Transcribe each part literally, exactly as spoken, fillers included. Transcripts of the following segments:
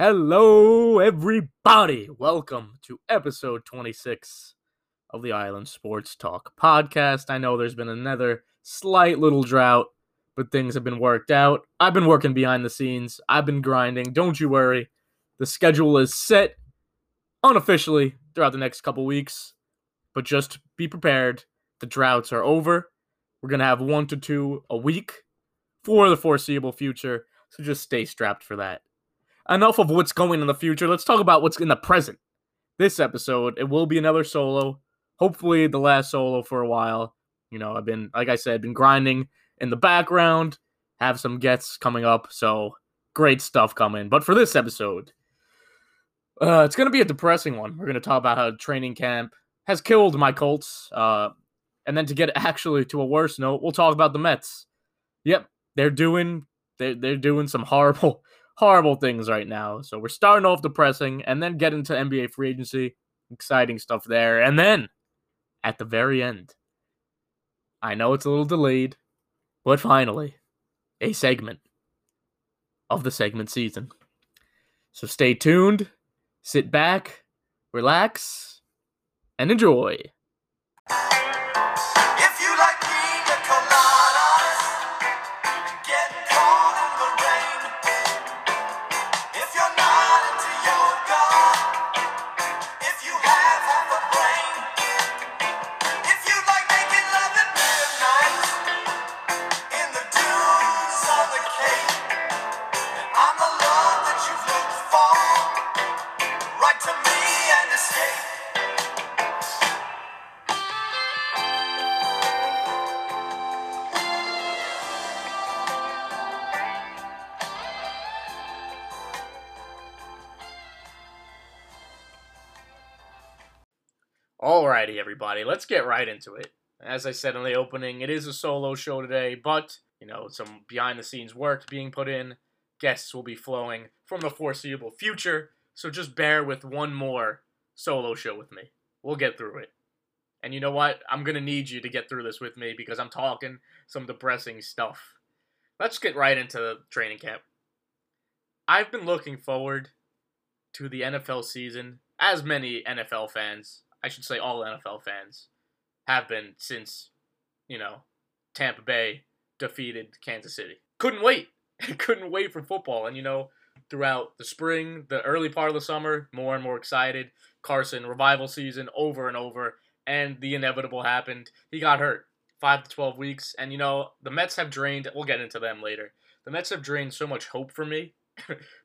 Hello, everybody. Welcome to episode twenty-six of the Island Sports Talk podcast. I know there's been another slight little drought, but things have been worked out. I've been working behind the scenes. I've been grinding. Don't you worry. The schedule is set unofficially throughout the next couple weeks, but just be prepared. The droughts are over. We're going to have one to two a week for the foreseeable future, so just stay strapped for that. Enough of what's going in the future. Let's talk about what's in the present. This episode, it will be another solo. Hopefully the last solo for a while. You know, I've been, like I said, been grinding in the background. Have some guests coming up. So great stuff coming. But for this episode, uh, it's going to be a depressing one. We're going to talk about how training camp has killed my Colts. Uh, and then to get actually to a worse note, we'll talk about the Mets. Yep, they're doing, they're, they're doing some horrible Horrible things right now. So we're starting off depressing and then get into N B A free agency. Exciting stuff there. And then at the very end, I know it's a little delayed, but finally, a segment of the segment season. So stay tuned, sit back, relax, and enjoy. Alrighty, everybody, let's get right into it. As I said in the opening, it is a solo show today, but, you know, some behind-the-scenes work being put in. Guests will be flowing from the foreseeable future, so just bear with one more solo show with me. We'll get through it. And you know what? I'm going to need you to get through this with me because I'm talking some depressing stuff. Let's get right into the training camp. I've been looking forward to the N F L season, as many N F L fans, I should say all N F L fans, have been since, you know, Tampa Bay defeated Kansas City. Couldn't wait. Couldn't wait for football. And, you know, throughout the spring, the early part of the summer, more and more excited. Carson, revival season over and over. And the inevitable happened. He got hurt. five to twelve weeks. And, you know, the Mets have drained. We'll get into them later. The Mets have drained so much hope for me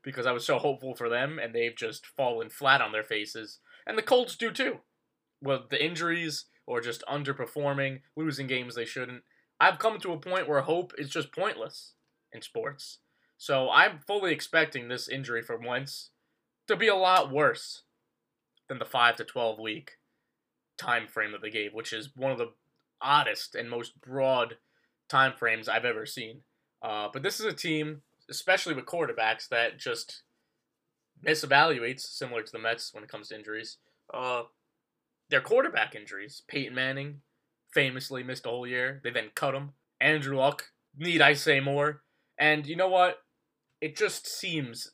because I was so hopeful for them. And they've just fallen flat on their faces. And the Colts do, too. Well, the injuries or just underperforming, losing games they shouldn't. I've come to a point where hope is just pointless in sports. So I'm fully expecting this injury from Wentz to be a lot worse than the five to twelve week time frame that they gave, which is one of the oddest and most broad time frames I've ever seen. Uh, but this is a team, especially with quarterbacks, that just misevaluates, similar to the Mets when it comes to injuries. Uh... Their quarterback injuries. Peyton Manning famously missed a whole year. They then cut him. Andrew Luck, need I say more? And you know what? It just seems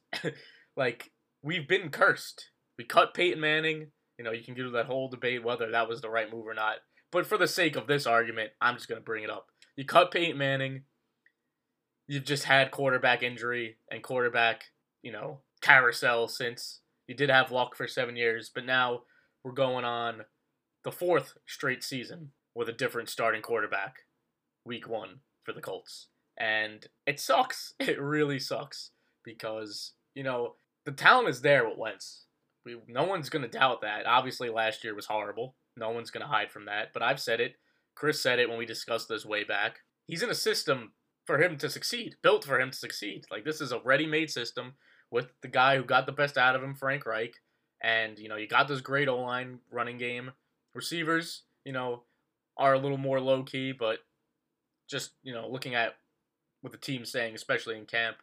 like we've been cursed. We cut Peyton Manning. You know, you can do that whole debate whether that was the right move or not. But for the sake of this argument, I'm just going to bring it up. You cut Peyton Manning. You've just had quarterback injury and quarterback, you know, carousel since. You did have Luck for seven years, but now we're going on the fourth straight season with a different starting quarterback, week one for the Colts. And it sucks. It really sucks because, you know, the talent is there with Wentz. We, no one's going to doubt that. Obviously, last year was horrible. No one's going to hide from that. But I've said it. Chris said it when we discussed this way back. He's in a system for him to succeed, built for him to succeed. Like, this is a ready-made system with the guy who got the best out of him, Frank Reich. And, you know, you got this great O-line running game. Receivers, you know, are a little more low-key, but just, you know, looking at what the team's saying, especially in camp,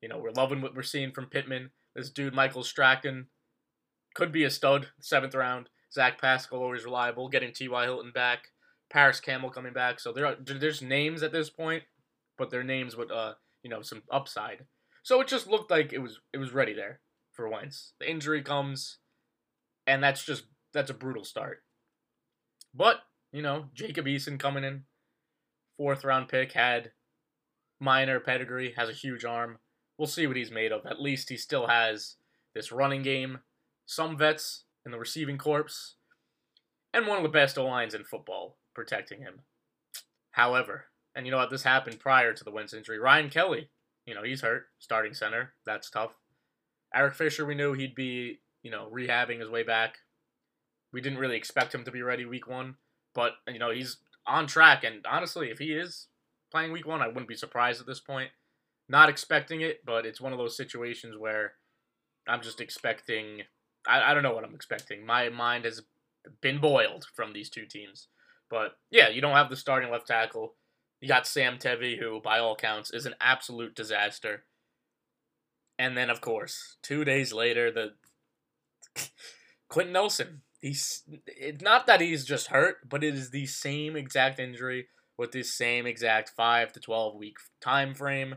you know, we're loving what we're seeing from Pittman. This dude, Michael Strachan, could be a stud, seventh round. Zach Pascal, always reliable. Getting T Y. Hilton back. Paris Campbell coming back. So there are, there's names at this point, but they're names with, uh, you know, some upside. So it just looked like it was it was ready there. for Wentz. The injury comes, and that's just that's a brutal start. But, you know, Jacob Eason coming in, fourth-round pick, had minor pedigree, has a huge arm. We'll see what he's made of. At least he still has this running game, some vets in the receiving corps, and one of the best O-lines in football protecting him. However, and you know what, this happened prior to the Wentz injury, Ryan Kelly, you know, he's hurt, starting center, that's tough. Eric Fisher, we knew he'd be, you know, rehabbing his way back. We didn't really expect him to be ready week one, but, you know, he's on track, and honestly, if he is playing week one, I wouldn't be surprised at this point. Not expecting it, but it's one of those situations where I'm just expecting, I, I don't know what I'm expecting. My mind has been boiled from these two teams. But, yeah, you don't have the starting left tackle. You got Sam Tevi, who, by all counts, is an absolute disaster. And then, of course, two days later, the Quentin Nelson. He's, it's not that he's just hurt, but it is the same exact injury with this same exact five to twelve week time frame.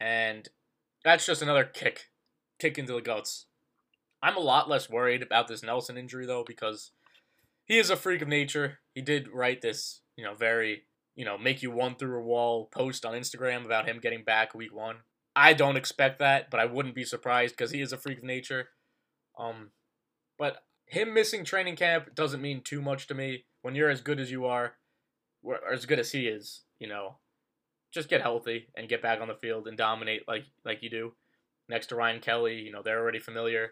And that's just another kick, kick into the guts. I'm a lot less worried about this Nelson injury, though, because he is a freak of nature. He did write this, you know, very, you know, make you one through a wall post on Instagram about him getting back week one. I don't expect that, but I wouldn't be surprised because he is a freak of nature. Um, but him missing training camp doesn't mean too much to me. When you're as good as you are, or as good as he is, you know, just get healthy and get back on the field and dominate like like you do. Next to Ryan Kelly, you know, they're already familiar.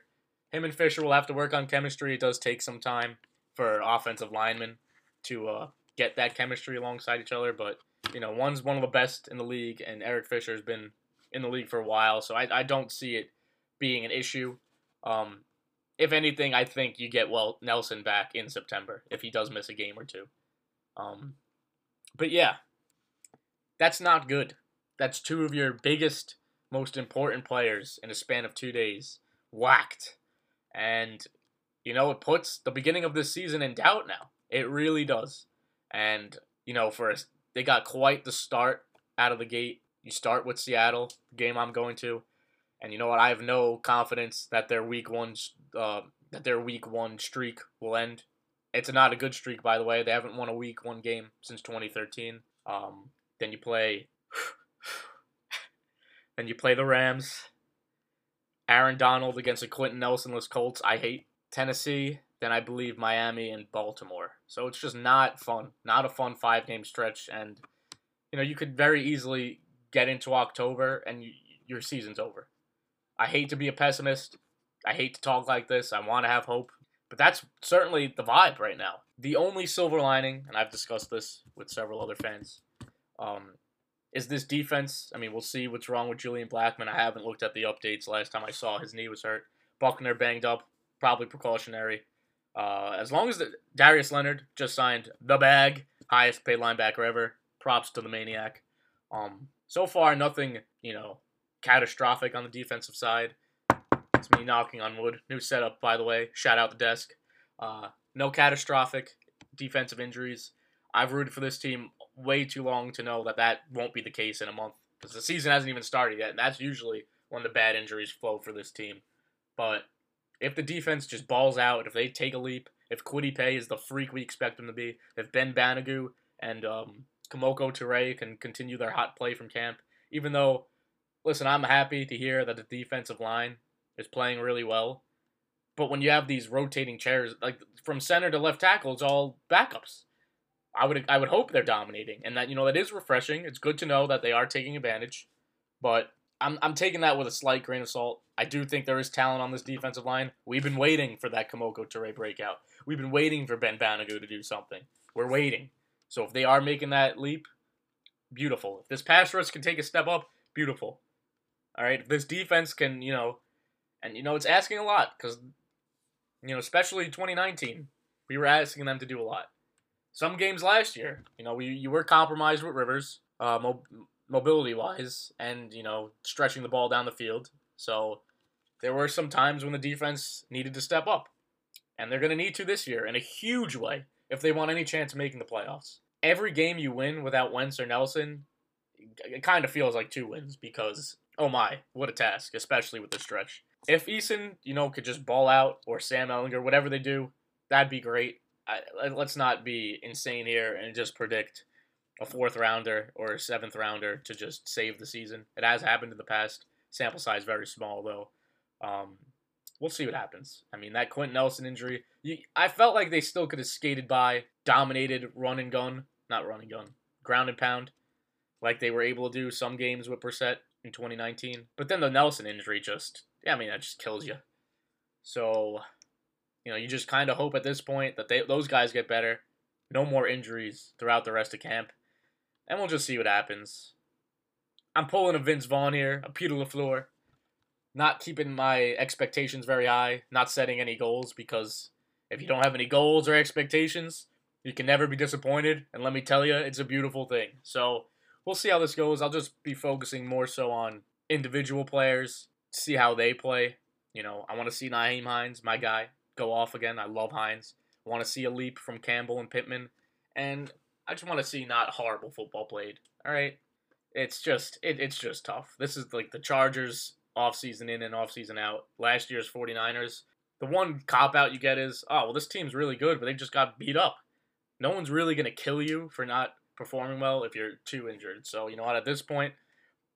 Him and Fisher will have to work on chemistry. It does take some time for offensive linemen to uh, get that chemistry alongside each other. But, you know, one's one of the best in the league, and Eric Fisher has been in the league for a while, so I, I don't see it being an issue. Um, if anything, I think you get well Nelson back in September if he does miss a game or two. Um, but, yeah, that's not good. That's two of your biggest, most important players in a span of two days whacked. And, you know, it puts the beginning of this season in doubt now. It really does. And, you know, for us, they got quite the start out of the gate. You start with Seattle, the game I'm going to. And you know what? I have no confidence that their week one uh, that their week one streak will end. It's not a good streak, by the way. They haven't won a week one game since twenty thirteen. Um, then you play... then you play the Rams. Aaron Donald against the Quentin Nelson-less Colts. I hate Tennessee. Then I believe Miami and Baltimore. So it's just not fun. Not a fun five-game stretch. And, you know, you could very easily get into October and you, your season's over. I hate to be a pessimist. I hate to talk like this. I want to have hope. But that's certainly the vibe right now. The only silver lining, and I've discussed this with several other fans, um, is this defense. I mean, we'll see what's wrong with Julian Blackmon. I haven't looked at the updates. Last time I saw, his knee was hurt. Buckner banged up, probably precautionary. Uh, as long as the, Darius Leonard just signed the bag, highest paid linebacker ever. Props to the maniac. Um, so far, nothing, you know, catastrophic on the defensive side. It's me knocking on wood. New setup, by the way. Shout out the desk. Uh, no catastrophic defensive injuries. I've rooted for this team way too long to know that that won't be the case in a month because the season hasn't even started yet, and that's usually when the bad injuries flow for this team. But if the defense just balls out, if they take a leap, if Kwity Paye is the freak we expect him to be, if Ben Banogu and um, Kemoko Turay can continue their hot play from camp, even though, listen, I'm happy to hear that the defensive line is playing really well. But when you have these rotating chairs, like from center to left tackle, it's all backups. I would I would hope they're dominating, and that, you know, that is refreshing. It's good to know that they are taking advantage, but I'm I'm taking that with a slight grain of salt. I do think there is talent on this defensive line. We've been waiting for that Kemoko Turay breakout. We've been waiting for Ben Banogu to do something. We're waiting. So if they are making that leap, beautiful. If this pass rush can take a step up, beautiful. All right, if this defense can, you know, and, you know, it's asking a lot because, you know, especially twenty nineteen, we were asking them to do a lot. Some games last year, you know, we you were compromised with Rivers, uh, mo- mobility-wise, and, you know, stretching the ball down the field. So there were some times when the defense needed to step up, and they're going to need to this year in a huge way if they want any chance of making the playoffs. Every game you win without Wentz or Nelson, it kind of feels like two wins because, oh my, what a task, especially with the stretch. if Eason, you know, could just ball out, or Sam Ehlinger, whatever they do, that'd be great. I, let's not be insane here and just predict a fourth rounder or a seventh rounder to just save the season. It has happened in the past. Sample size very small, though. Um, we'll see what happens. I mean, that Quentin Nelson injury, you, I felt like they still could have skated by, dominated run and gun, not run and gun, ground and pound, like they were able to do some games with Brissett in twenty nineteen. But then the Nelson injury just, yeah, I mean, that just kills you. So, you know, you just kind of hope at this point that they, those guys get better, no more injuries throughout the rest of camp, and we'll just see what happens. I'm pulling a Vince Vaughn here, a Peter LaFleur. Not keeping my expectations very high, not setting any goals, because if you don't have any goals or expectations, you can never be disappointed. And let me tell you, it's a beautiful thing. So we'll see how this goes. I'll just be focusing more so on individual players, see how they play. You know, I want to see Nyheim Hines, my guy, go off again. I love Hines. I want to see a leap from Campbell and Pittman. And I just want to see not horrible football played. All right? It's just it, it's just tough. This is like the Chargers offseason in and offseason out. Last year's 49ers. The one cop-out you get is, oh, well, this team's really good, but they just got beat up. No one's really going to kill you for not performing well if you're too injured. So, you know what, at this point,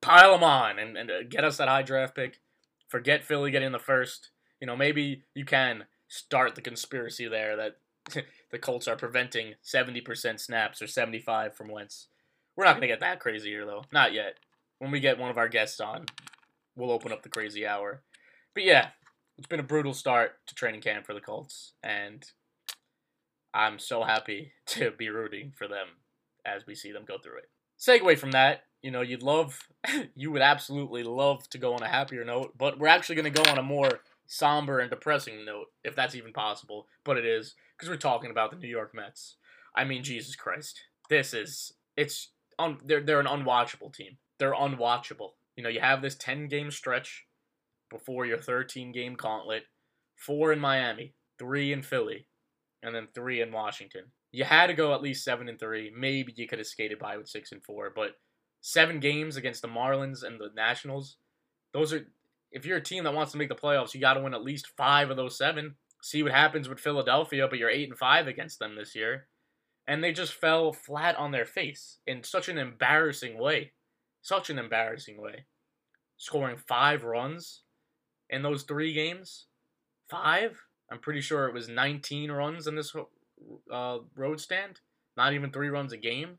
pile them on and, and get us that high draft pick. Forget Philly getting the first. You know, maybe you can start the conspiracy there that the Colts are preventing seventy percent snaps or seventy-five from Wentz. We're not going to get that crazy here, though. Not yet. When we get one of our guests on, we'll open up the crazy hour. But yeah, it's been a brutal start to training camp for the Colts, and I'm so happy to be rooting for them as we see them go through it. Segue from that, you know, you'd love, you would absolutely love to go on a happier note, but we're actually going to go on a more somber and depressing note, if that's even possible. But it is, because we're talking about the New York Mets. I mean, Jesus Christ. This is, it's, un, they're, they're an unwatchable team. They're unwatchable. You know, you have this ten-game stretch before your thirteen-game gauntlet. Four in Miami, three in Philly, and then three in Washington. You had to go at least seven and three. Maybe you could have skated by with six and four, but seven games against the Marlins and the Nationals. Those are, if you're a team that wants to make the playoffs, you got to win at least five of those seven. See what happens with Philadelphia, but you're eight and five against them this year, and they just fell flat on their face in such an embarrassing way. Such an embarrassing way. Scoring five runs in those three games. Five? I'm pretty sure it was nineteen runs in this uh, road stand. Not even three runs a game.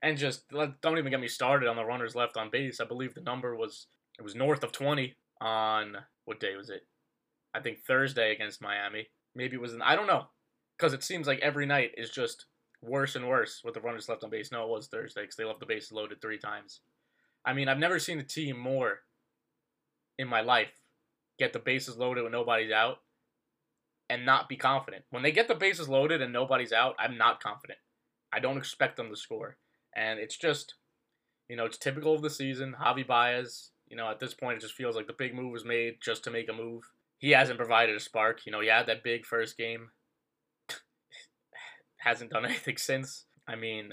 And just, don't even get me started on the runners left on base. I believe the number was, it was north of twenty on, what day was it? I think Thursday against Miami. Maybe it was, an, I don't know. Because it seems like every night is just worse and worse with the runners left on base. No, it was Thursday because they left the bases loaded three times. I mean, I've never seen a team more in my life get the bases loaded when nobody's out and not be confident. When they get the bases loaded and nobody's out, I'm not confident. I don't expect them to score. And it's just, you know, it's typical of the season. Javi Baez, you know, at this point it just feels like the big move was made just to make a move. He hasn't provided a spark. You know, he had that big first game. Hasn't done anything since. I mean,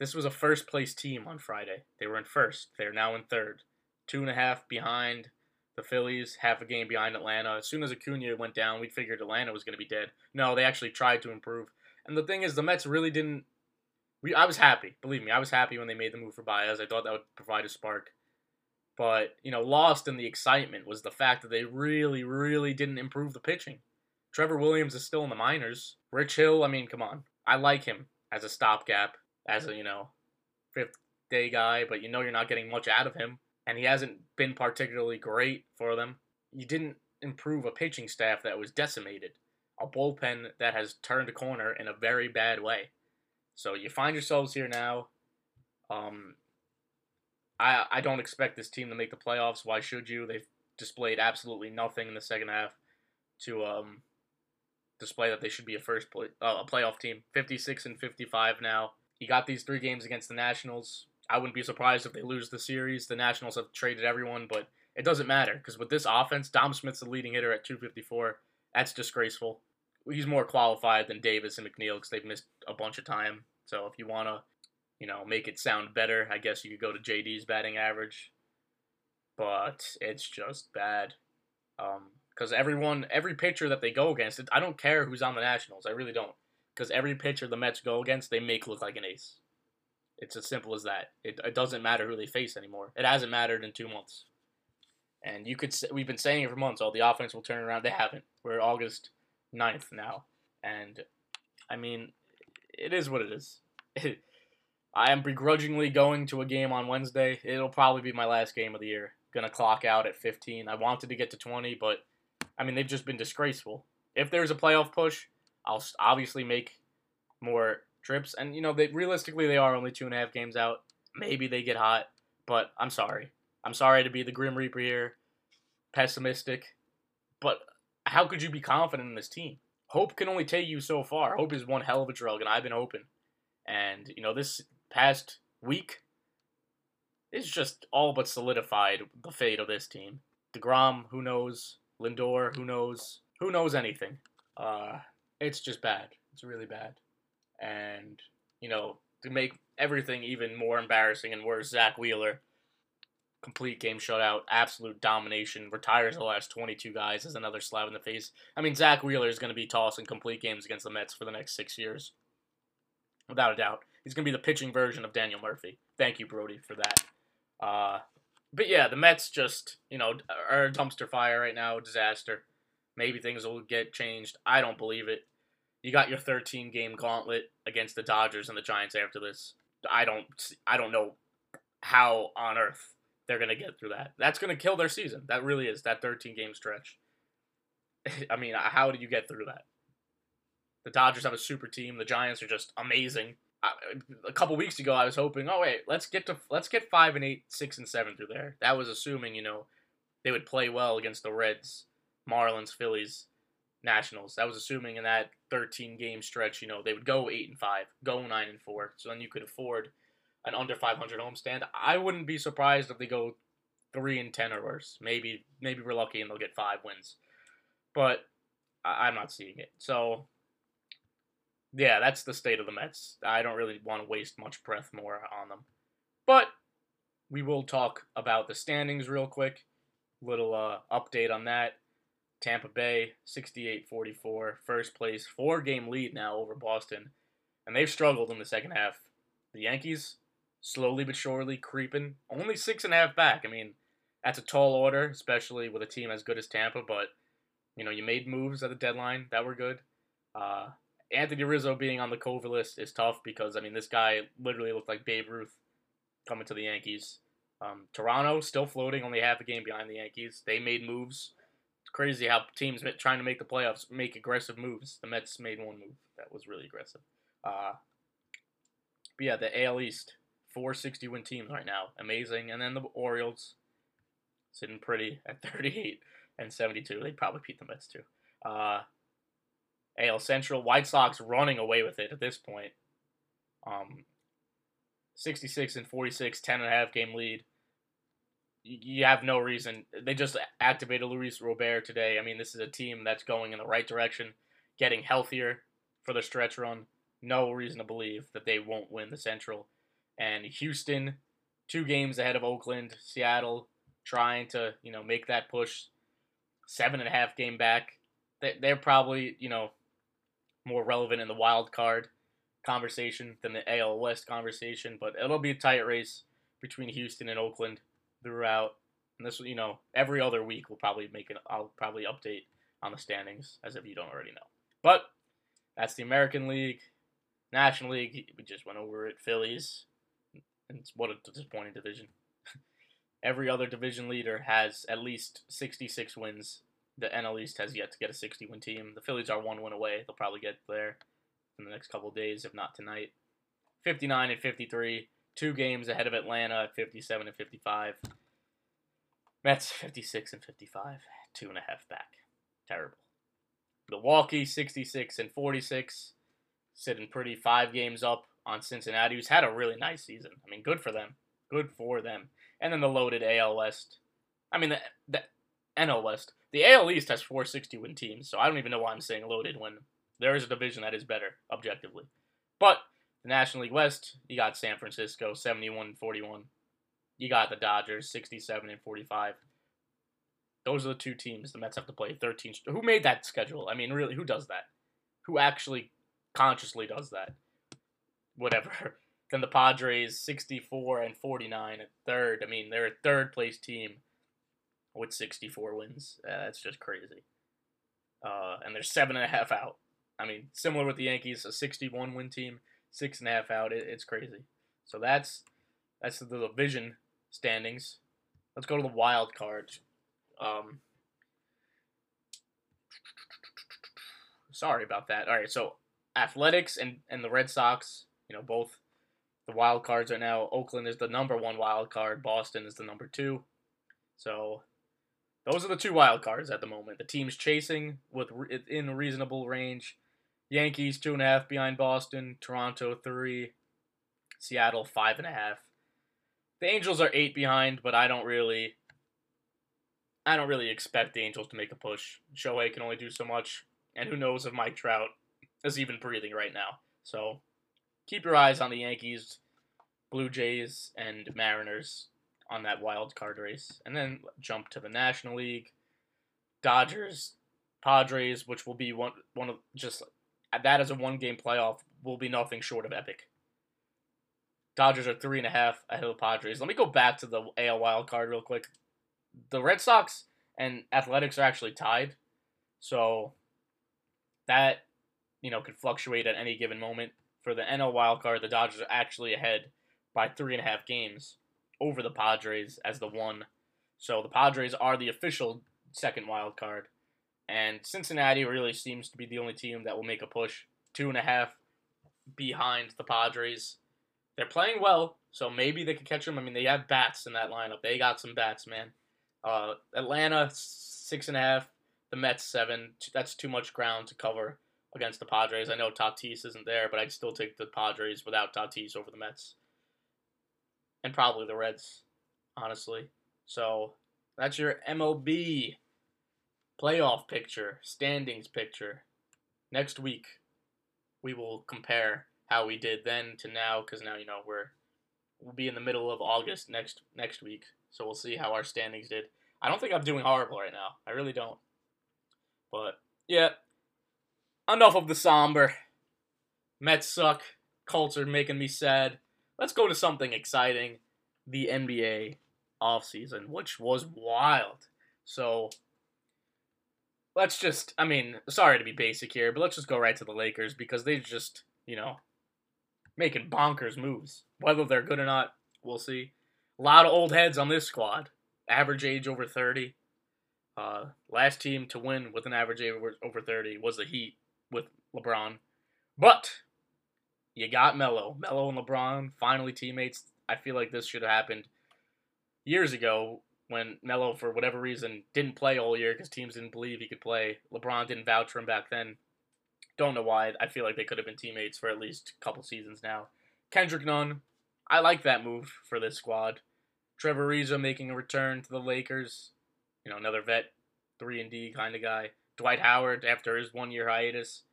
this was a first-place team on Friday. They were in first. They're now in third. Two and a half behind the Phillies, half a game behind Atlanta. As soon as Acuna went down, we figured Atlanta was going to be dead. No, they actually tried to improve. And the thing is, the Mets really didn't... We, I was happy. Believe me, I was happy when they made the move for Baez. I thought that would provide a spark. But, you know, lost in the excitement was the fact that they really, really didn't improve the pitching. Trevor Williams is still in the minors. Rich Hill, I mean, come on. I like him as a stopgap, as a, you know, fifth-day guy, but you know you're not getting much out of him, and he hasn't been particularly great for them. You didn't improve a pitching staff that was decimated, a bullpen that has turned a corner in a very bad way. So you find yourselves here now. Um, I I don't expect this team to make the playoffs. Why should you? They've displayed absolutely nothing in the second half to... um. display that they should be a first play, uh, a playoff team. fifty-six and fifty-five now. You got these three games against the Nationals. I wouldn't be surprised if they lose the series. The Nationals have traded everyone, but it doesn't matter because with this offense, Dom Smith's the leading hitter at two fifty-four. That's disgraceful. He's more qualified than Davis and McNeil because they've missed a bunch of time. So if you want to, you know, make it sound better, I guess you could go to J D's batting average. but it's just bad. Um, because everyone, every pitcher that they go against, I don't care who's on the Nationals. I really don't. Because every pitcher the Mets go against, they make look like an ace. It's as simple as that. It, it doesn't matter who they face anymore. It hasn't mattered in two months. And you could we've been saying it for months, oh, the offense will turn around. They haven't. We're August ninth now. And, I mean, it is what it is. It, I am begrudgingly going to a game on Wednesday. It'll probably be my last game of the year. Gonna clock out at fifteen. I wanted to get to twenty, but, I mean, they've just been disgraceful. If there's a playoff push, I'll obviously make more trips. And, you know, they realistically, they are only two and a half games out. Maybe they get hot, but I'm sorry. I'm sorry to be the Grim Reaper here, pessimistic, but how could you be confident in this team? Hope can only take you so far. Hope is one hell of a drug, and I've been hoping. And, you know, this past week, it's just all but solidified the fate of this team. DeGrom, who knows? Lindor, who knows? Who knows anything? Uh, it's just bad. It's really bad. And, you know, to make everything even more embarrassing and worse, Zach Wheeler, complete game shutout, absolute domination, retires the last twenty-two guys as another slap in the face. I mean, Zach Wheeler is going to be tossing complete games against the Mets for the next six years. Without a doubt. He's going to be the pitching version of Daniel Murphy. Thank you, Brody, for that. Uh, but yeah, the Mets just, you know, are a dumpster fire right now, disaster. Maybe things will get changed. I don't believe it. You got your thirteen-game gauntlet against the Dodgers and the Giants after this. I don't I don't know how on earth they're going to get through that. That's going to kill their season. That really is, that thirteen-game stretch. I mean, how do you get through that? The Dodgers have a super team. The Giants are just amazing. I, a couple weeks ago, I was hoping, oh, wait, let's get to let's get five and eight, six and seven through there. That was assuming, you know, they would play well against the Reds, Marlins, Phillies, Nationals. That was assuming in that thirteen-game stretch, you know, they would go eight and five, go nine and four, so then you could afford an under five hundred homestand. I wouldn't be surprised if they go three and ten or worse. Maybe maybe we're lucky and they'll get five wins, but I, I'm not seeing it. So yeah, that's the state of the Mets. I don't really want to waste much breath more on them, but we will talk about the standings real quick. Little uh, update on that. Tampa Bay, sixty-eight forty-four, first place, four-game lead now over Boston, and they've struggled in the second half. The Yankees, slowly but surely creeping, only six and a half back. I mean, that's a tall order, especially with a team as good as Tampa, but, you know, you made moves at the deadline that were good. Uh, Anthony Rizzo being on the COVID list is tough because, I mean, this guy literally looked like Babe Ruth coming to the Yankees. Um, Toronto, still floating, only half a game behind the Yankees. They made moves. Crazy how teams trying to make the playoffs make aggressive moves. The Mets made one move that was really aggressive. Uh, but yeah, the A L East, four sixty-win teams right now, amazing. And then the Orioles sitting pretty at thirty-eight and seventy-two. They probably beat the Mets too. Uh, A L Central, White Sox running away with it at this point. Um, sixty-six and forty-six, ten and a half game lead. You have no reason. They just activated Luis Robert today. I mean, this is a team that's going in the right direction, getting healthier for the stretch run. No reason to believe that they won't win the Central. And Houston, two games ahead of Oakland. Seattle trying to, you know, make that push. Seven and a half game back. They're probably, you know, more relevant in the wild card conversation than the A L West conversation. But it'll be a tight race between Houston and Oakland throughout, and this, you know, every other week we'll probably make an, I'll probably update on the standings, as if you don't already know. But that's the American League. National League, we just went over it. Phillies, it's what a disappointing division. Every other division leader has at least sixty-six wins. The N L East has yet to get a sixty-win team. The Phillies are one win away. They'll probably get there in the next couple of days, if not tonight. fifty-nine and fifty-three. Two games ahead of Atlanta at fifty-seven and fifty-five. Mets fifty-six and fifty-five, two and a half back. Terrible. Milwaukee sixty-six and forty-six, sitting pretty, five games up on Cincinnati, who's had a really nice season. I mean, good for them. Good for them. And then the loaded A L West. I mean, the, the N L West. The A L East has four sixty-win teams, so I don't even know why I'm saying loaded when there is a division that is better, objectively. But National League West, you got San Francisco, seventy-one and forty-one. you got the Dodgers, sixty-seven and forty-five. Those are the two teams the Mets have to play. thirteen. Who made that schedule? I mean, really, who does that? Who actually consciously does that? Whatever. Then the Padres, sixty-four and forty-nine, at third. I mean, they're a third-place team with sixty-four wins. Yeah, that's just crazy. Uh, and they're seven and a half out. I mean, similar with the Yankees, a sixty-one win team, six and a half out. It, it's crazy. So that's that's the division standings. Let's go to the wild card. Um, sorry about that. All right, so Athletics and, and the Red Sox, you know, both the wild cards are now. Oakland is the number one wild card. Boston is the number two. So those are the two wild cards at the moment. The teams chasing with re- in reasonable range. Yankees two and a half behind Boston. Toronto three. Seattle five and a half. The Angels are eight behind, but I don't really, I don't really expect the Angels to make a push. Shohei can only do so much, and who knows if Mike Trout is even breathing right now. So keep your eyes on the Yankees, Blue Jays, and Mariners on that wild card race. And then jump to the National League, Dodgers, Padres, which will be one one of just that as a one game playoff will be nothing short of epic. Dodgers are three and a half ahead of the Padres. Let me go back to the A L wild card real quick. The Red Sox and Athletics are actually tied, so that you know could fluctuate at any given moment. For the N L wild card, the Dodgers are actually ahead by three and a half games over the Padres as the one. So the Padres are the official second wild card. And Cincinnati really seems to be the only team that will make a push. Two and a half behind the Padres. They're playing well, so maybe they could catch them. I mean, they have bats in that lineup. They got some bats, man. Uh, Atlanta, six and a half. The Mets, seven. That's too much ground to cover against the Padres. I know Tatis isn't there, but I'd still take the Padres without Tatis over the Mets. And probably the Reds, honestly. So that's your M L B playoff picture, standings picture. Next week, we will compare how we did then to now, because now, you know, we're, we'll be in the middle of August next next week. So we'll see how our standings did. I don't think I'm doing horrible right now. I really don't. But, yeah, enough of the somber. Mets suck. Colts are making me sad. Let's go to something exciting, the N B A offseason, which was wild. So, let's just, I mean, sorry to be basic here, but let's just go right to the Lakers because they just, you know, making bonkers moves. Whether they're good or not, we'll see. A lot of old heads on this squad. Average age over thirty. Uh, last team to win with an average age over thirty was the Heat with LeBron. But you got Melo. Melo and LeBron, finally teammates. I feel like this should have happened years ago when Melo, for whatever reason, didn't play all year because teams didn't believe he could play. LeBron didn't vouch for him back then. Don't know why. I feel like they could have been teammates for at least a couple seasons now. Kendrick Nunn, I like that move for this squad. Trevor Ariza making a return to the Lakers. You know, another vet, three and D kind of guy. Dwight Howard, after his one-year hiatus.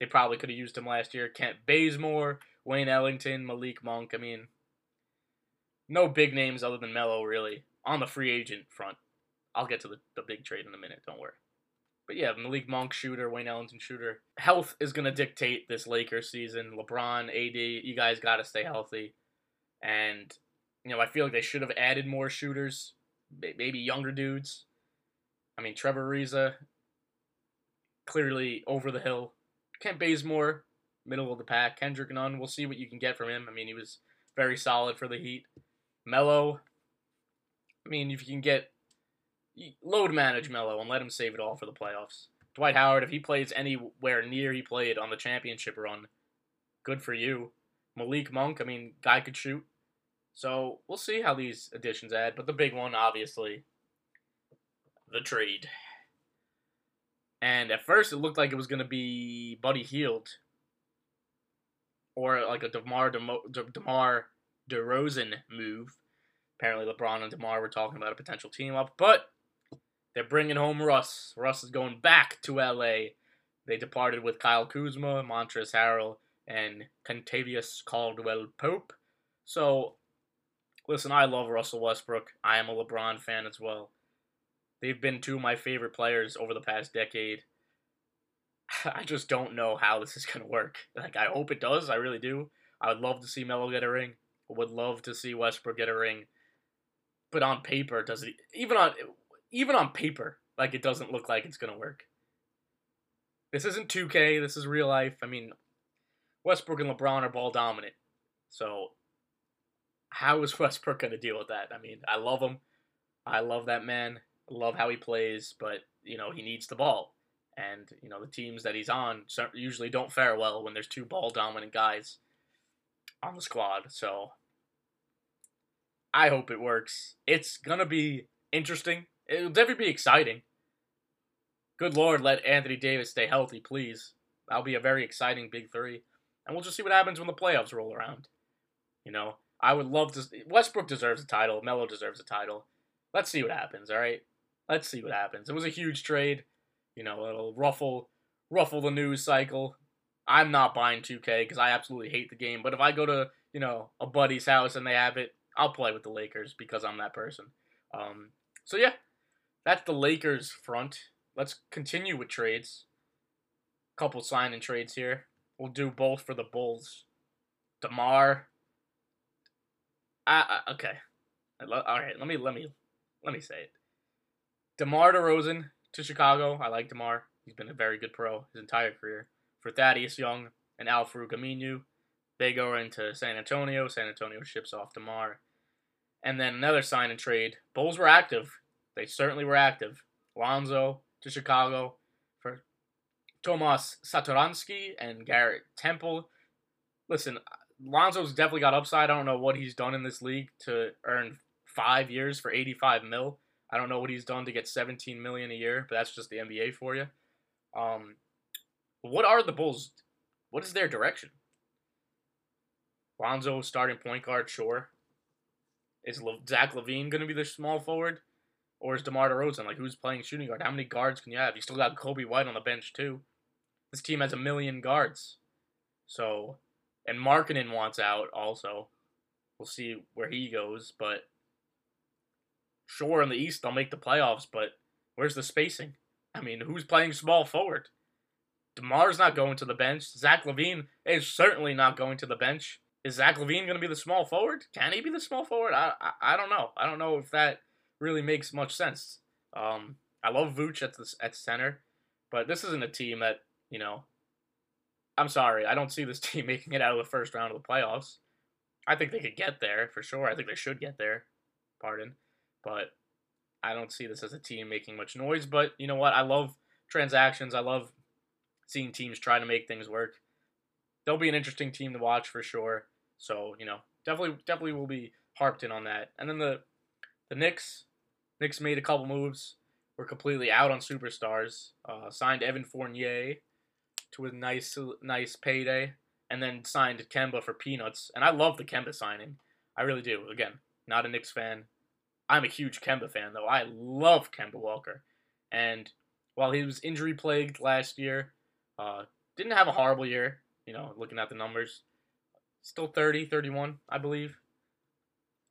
They probably could have used him last year. Kent Bazemore, Wayne Ellington, Malik Monk. I mean, no big names other than Melo, really, on the free agent front. I'll get to the, the big trade in a minute, don't worry. But yeah, Malik Monk shooter, Wayne Ellington shooter. Health is going to dictate this Lakers season. LeBron, A D, you guys got to stay healthy. And, you know, I feel like they should have added more shooters, maybe younger dudes. I mean, Trevor Ariza, clearly over the hill. Kent Bazemore, middle of the pack. Kendrick Nunn, we'll see what you can get from him. I mean, he was very solid for the Heat. Melo, I mean, if you can get, load manage Melo and let him save it all for the playoffs. Dwight Howard, if he plays anywhere near he played on the championship run, good for you. Malik Monk, I mean, guy could shoot. So we'll see how these additions add. But the big one, obviously, the trade. And at first, it looked like it was going to be Buddy Hield or like a DeMar, DeMar, DeMar DeRozan move. Apparently, LeBron and DeMar were talking about a potential team up, but they're bringing home Russ. Russ is going back to L A. They departed with Kyle Kuzma, Montrezl Harrell, and Kentavious Caldwell Pope. So Listen, I love Russell Westbrook. I am a LeBron fan as well. They've been two of my favorite players over the past decade. I just don't know how this is going to work. Like, I hope it does. I really do. I would love to see Melo get a ring. I would love to see Westbrook get a ring. But on paper, does it even on even on paper, like, it doesn't look like it's going to work. This isn't two K. This is real life. I mean, Westbrook and LeBron are ball dominant. So how is Westbrook going to deal with that? I mean, I love him. I love that man. I love how he plays. But, you know, he needs the ball. And, you know, the teams that he's on usually don't fare well when there's two ball-dominant guys on the squad. So, I hope it works. It's going to be interesting. It'll definitely be exciting. Good Lord, let Anthony Davis stay healthy, please. That'll be a very exciting big three. And we'll just see what happens when the playoffs roll around. You know, I would love to... Westbrook deserves a title. Melo deserves a title. Let's see what happens, all right? Let's see what happens. It was a huge trade. You know, it'll ruffle ruffle the news cycle. I'm not buying two K because I absolutely hate the game. But if I go to, you know, a buddy's house and they have it, I'll play with the Lakers because I'm that person. Um, so, yeah, that's the Lakers front. Let's continue with trades. Couple sign-in trades here. We'll do both for the Bulls. DeMar. I, I, okay. All right, let me, let me, let me say it. DeMar DeRozan. To Chicago. I like DeMar. He's been a very good pro his entire career. For Thaddeus Young and Al-Farouq Aminu, they go into San Antonio. San Antonio ships off DeMar. And then another sign and trade. Bulls were active. They certainly were active. Lonzo to Chicago for Tomas Satoransky and Garrett Temple. Listen, Lonzo's definitely got upside. I don't know what he's done in this league to earn five years for eighty-five mil. I don't know what he's done to get seventeen million dollars a year, but that's just the N B A for you. Um, what are the Bulls? What is their direction? Lonzo starting point guard, sure. Is Zach LaVine going to be the small forward? Or is DeMar DeRozan? Like, who's playing shooting guard? How many guards can you have? You still got Kobe White on the bench, too. This team has a million guards. So, and Markkanen wants out, also. We'll see where he goes, but... Sure, in the East, they'll make the playoffs, but where's the spacing? I mean, who's playing small forward? DeMar's not going to the bench. Zach LaVine is certainly not going to the bench. Is Zach LaVine going to be the small forward? Can he be the small forward? I, I I don't know. I don't know if that really makes much sense. Um, I love Vooch at, the, at center, but this isn't a team that, you know, I'm sorry. I don't see this team making it out of the first round of the playoffs. I think they could get there, for sure. I think they should get there. Pardon. But I don't see this as a team making much noise. But you know what? I love transactions. I love seeing teams try to make things work. They'll be an interesting team to watch for sure. So, you know, definitely definitely will be harped in on that. And then the the Knicks. Knicks made a couple moves. We're completely out on superstars. Uh, signed Evan Fournier to a nice, nice payday. And then signed Kemba for peanuts. And I love the Kemba signing. I really do. Again, not a Knicks fan. I'm a huge Kemba fan, though. I love Kemba Walker. And while he was injury-plagued last year, uh, didn't have a horrible year, you know, looking at the numbers. Still thirty, thirty-one, I believe.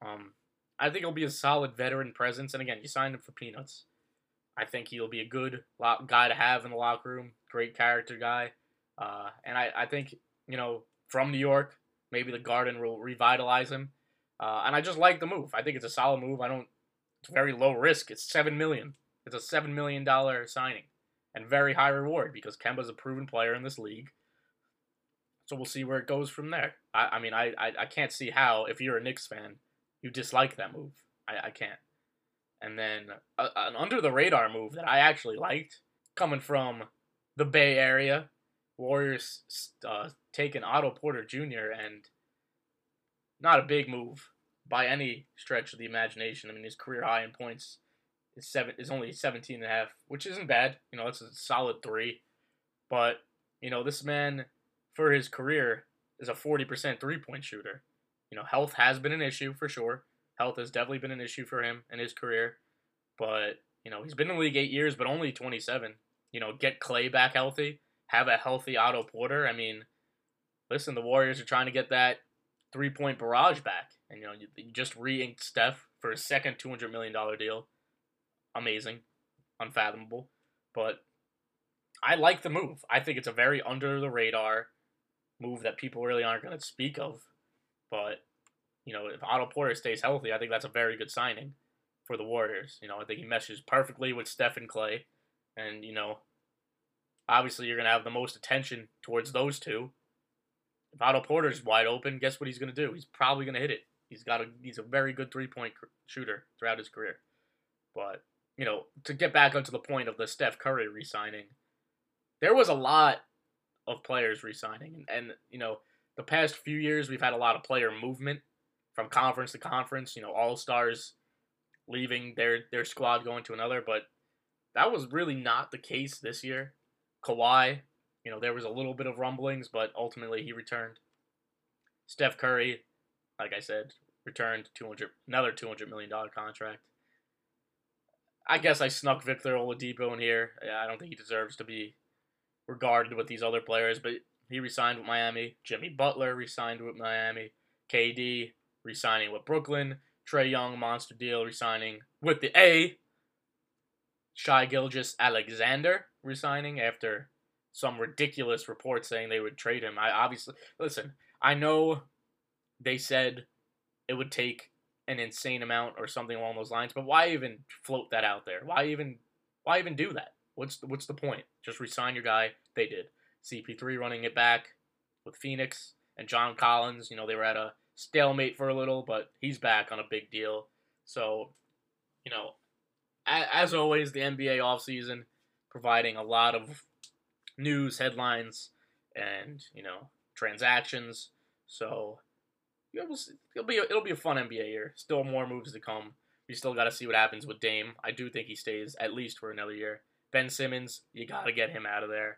Um, I think he'll be a solid veteran presence. And again, you signed him for peanuts. I think he'll be a good lo- guy to have in the locker room. Great character guy. Uh, and I, I think, you know, from New York, maybe the Garden will revitalize him. Uh, and I just like the move. I think it's a solid move. I don't. It's very low risk. It's seven million. It's a seven million dollar signing, and very high reward because Kemba's a proven player in this league. So we'll see where it goes from there. I, I mean, I, I I can't see how if you're a Knicks fan, you dislike that move. I, I can't. And then uh, an under the radar move that I actually liked, coming from the Bay Area, Warriors uh, taking Otto Porter Junior and. Not a big move by any stretch of the imagination. I mean, his career high in points is seven is only seventeen and a half, which isn't bad. You know, that's a solid three. But, you know, this man, for his career, is a forty percent three-point shooter. You know, health has been an issue, for sure. Health has definitely been an issue for him in his career. But, you know, he's been in the league eight years, but only twenty-seven. You know, get Clay back healthy. Have a healthy Otto Porter. I mean, listen, the Warriors are trying to get that three-point barrage back. And, you know, you, you just re-inked Steph for a second two hundred million dollars deal. Amazing. Unfathomable. But I like the move. I think it's a very under-the-radar move that people really aren't going to speak of. But, you know, if Otto Porter stays healthy, I think that's a very good signing for the Warriors. You know, I think he meshes perfectly with Steph and Clay. And, you know, obviously you're going to have the most attention towards those two. If Otto Porter's wide open, guess what he's going to do? He's probably going to hit it. He's got a he's a very good three-point shooter throughout his career. But, you know, to get back onto the point of the Steph Curry re-signing, there was a lot of players re-signing. And, and, you know, the past few years we've had a lot of player movement from conference to conference, you know, all-stars leaving their, their squad, going to another. But that was really not the case this year. Kawhi, you know, there was a little bit of rumblings, but ultimately he returned. Steph Curry, like I said, returned two hundred, another two hundred million dollars contract. I guess I snuck Victor Oladipo in here. I don't think he deserves to be regarded with these other players, but he re-signed with Miami. Jimmy Butler re-signed with Miami. K D re-signing with Brooklyn. Trae Young, monster deal, re-signing with the A. Shai Gilgeous-Alexander re-signing after some ridiculous report saying they would trade him. I obviously, listen, I know they said it would take an insane amount or something along those lines, but why even float that out there? Why even, why even do that? What's the, what's the point? Just re-sign your guy. They did. C P three running it back with Phoenix and John Collins. You know, they were at a stalemate for a little, but he's back on a big deal. So, you know, as always, the N B A offseason providing a lot of news, headlines, and, you know, transactions. So it'll be a, it'll be a fun N B A year. Still more moves to come. We still got to see what happens with Dame. I do think he stays at least for another year. Ben Simmons, you got to get him out of there.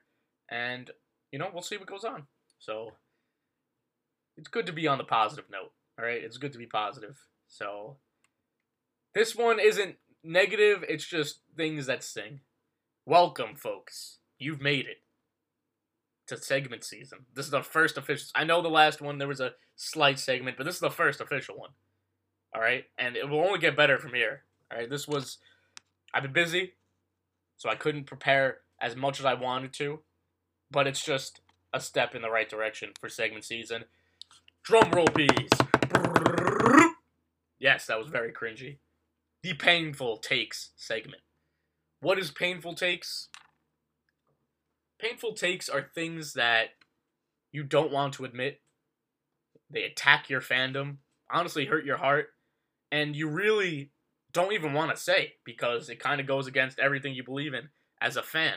And, you know, we'll see what goes on. So it's good to be on the positive note, all right? It's good to be positive. So this one isn't negative, it's just things that sting. Welcome, folks. You've made it to segment season. This is the first official. I know the last one, there was a slight segment, but this is the first official one, all right? And it will only get better from here, all right? This was, I've been busy, so I couldn't prepare as much as I wanted to, but it's just a step in the right direction for segment season. Drum roll, please. Yes, that was very cringy. The Painful Takes segment. What is Painful Takes? Painful takes are things that you don't want to admit. They attack your fandom, honestly hurt your heart, and you really don't even want to say because it kind of goes against everything you believe in as a fan.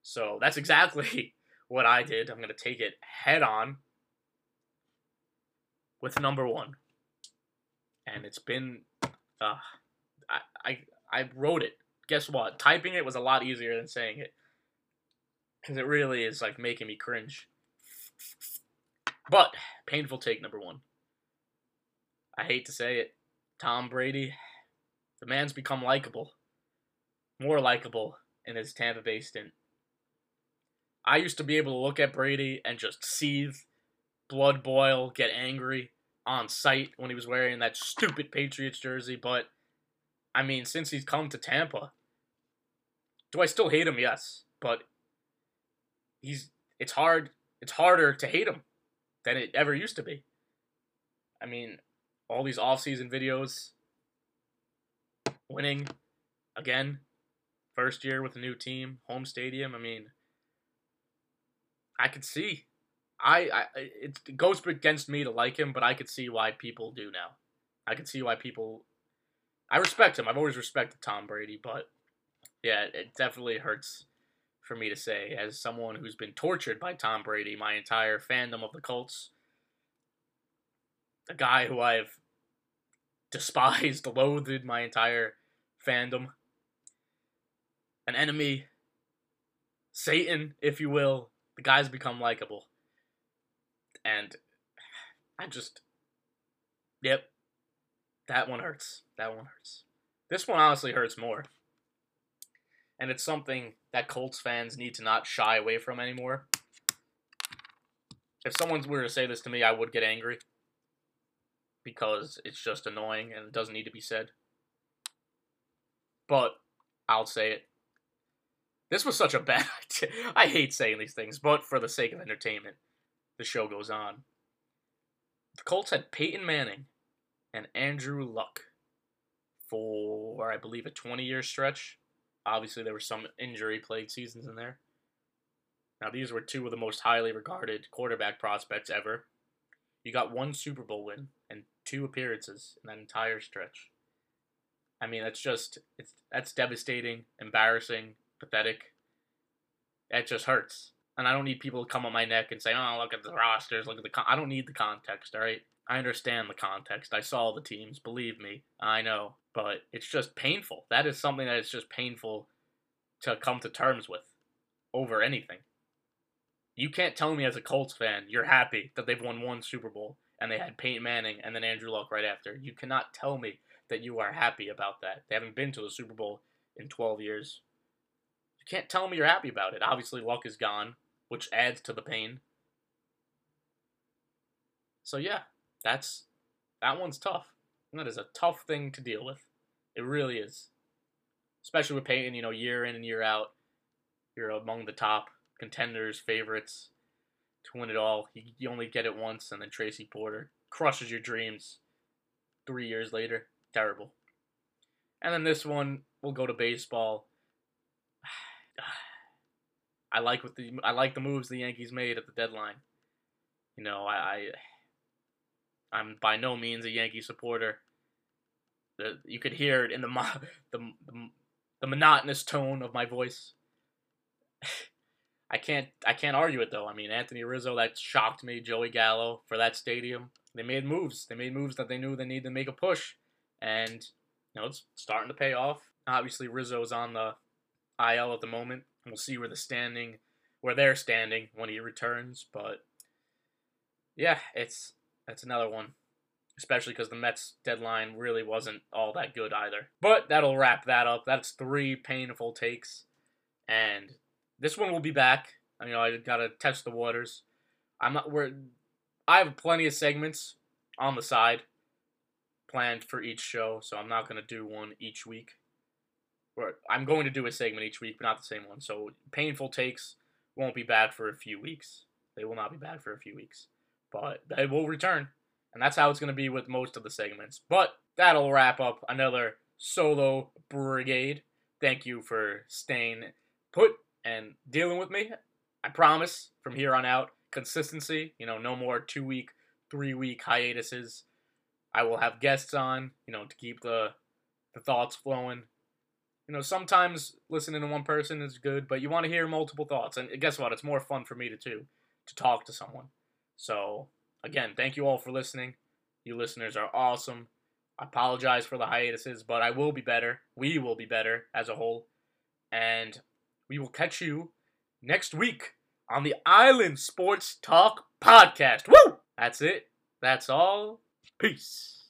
So that's exactly what I did. I'm going to take it head on with number one. And it's been, uh, I, I I wrote it. Guess what? Typing it was a lot easier than saying it. Because it really is, like, making me cringe. But, painful take number one. I hate to say it. Tom Brady, the man's become likable. More likable in his Tampa Bay stint. I used to be able to look at Brady and just seethe, blood boil, get angry on sight when he was wearing that stupid Patriots jersey. But, I mean, since he's come to Tampa, do I still hate him? Yes. But he's it's hard it's harder to hate him than it ever used to be. I mean, all these off-season videos, winning again, first year with a new team, home stadium. I mean, I could see. I, I it, it goes against me to like him, but I could see why people do now. I could see why people. I respect him. I've always respected Tom Brady, but yeah, it, it definitely hurts for me to say, as someone who's been tortured by Tom Brady my entire fandom of the Colts, a guy who I've despised, loathed my entire fandom, an enemy, Satan, if you will, the guy's become likable. And I just, yep, that one hurts. That one hurts. This one honestly hurts more. And it's something that Colts fans need to not shy away from anymore. If someone were to say this to me, I would get angry. because it's just annoying and it doesn't need to be said. But I'll say it. This was such a bad idea. I hate saying these things, but for the sake of entertainment, the show goes on. The Colts had Peyton Manning and Andrew Luck for, I believe, a twenty-year stretch. Obviously, there were some injury-plagued seasons in there. Now, these were two of the most highly regarded quarterback prospects ever. You got one Super Bowl win and two appearances in that entire stretch. I mean, that's just, it's that's devastating, embarrassing, pathetic. That just hurts. And I don't need people to come on my neck and say, oh, look at the rosters, look at the... Con-. I don't need the context, all right? I understand the context. I saw the teams, believe me. I know. But it's just painful. That is something that is just painful to come to terms with over anything. You can't tell me as a Colts fan you're happy that they've won one Super Bowl and they had Peyton Manning and then Andrew Luck right after. You cannot tell me that you are happy about that. They haven't been to a Super Bowl in twelve years. You can't tell me you're happy about it. Obviously, Luck is gone, which adds to the pain. So yeah, that's that one's tough. And that is a tough thing to deal with. It really is. Especially with Peyton, you know, year in and year out, you're among the top contenders, favorites to win it all. You, you only get it once, and then Tracy Porter crushes your dreams three years later. Terrible. And then this one, we'll go to baseball. I like what the I like the moves the Yankees made at the deadline. You know, I, I I'm by no means a Yankee supporter. The, you could hear it in the mo- the, the the monotonous tone of my voice. I can't I can't argue it, though. I mean, Anthony Rizzo, that shocked me. Joey Gallo, for that stadium. They made moves. They made moves that they knew they needed to make a push. And, you know, it's starting to pay off. Obviously, Rizzo's on the I L at the moment. We'll see where, the standing, where they're standing when he returns. But, yeah, it's that's another one. Especially because the Mets deadline really wasn't all that good either. But that'll wrap that up. That's three painful takes. And... this one will be back. You know, I gotta test the waters. I'm not. We're. I have plenty of segments on the side planned for each show, so I'm not gonna do one each week. Or I'm going to do a segment each week, but not the same one. So painful takes won't be back for a few weeks. They will not be back for a few weeks, but they will return, and that's how it's gonna be with most of the segments. But that'll wrap up another solo brigade. Thank you for staying put and dealing with me. I promise, from here on out, consistency. You know, no more two-week, three-week hiatuses. I will have guests on, you know, to keep the the thoughts flowing. You know, sometimes listening to one person is good, but you want to hear multiple thoughts. And guess what? It's more fun for me to, too, to talk to someone. So, again, thank you all for listening. You listeners are awesome. I apologize for the hiatuses, but I will be better. We will be better as a whole. And... we will catch you next week on the Island Sports Talk podcast. Woo! That's it. That's all. Peace.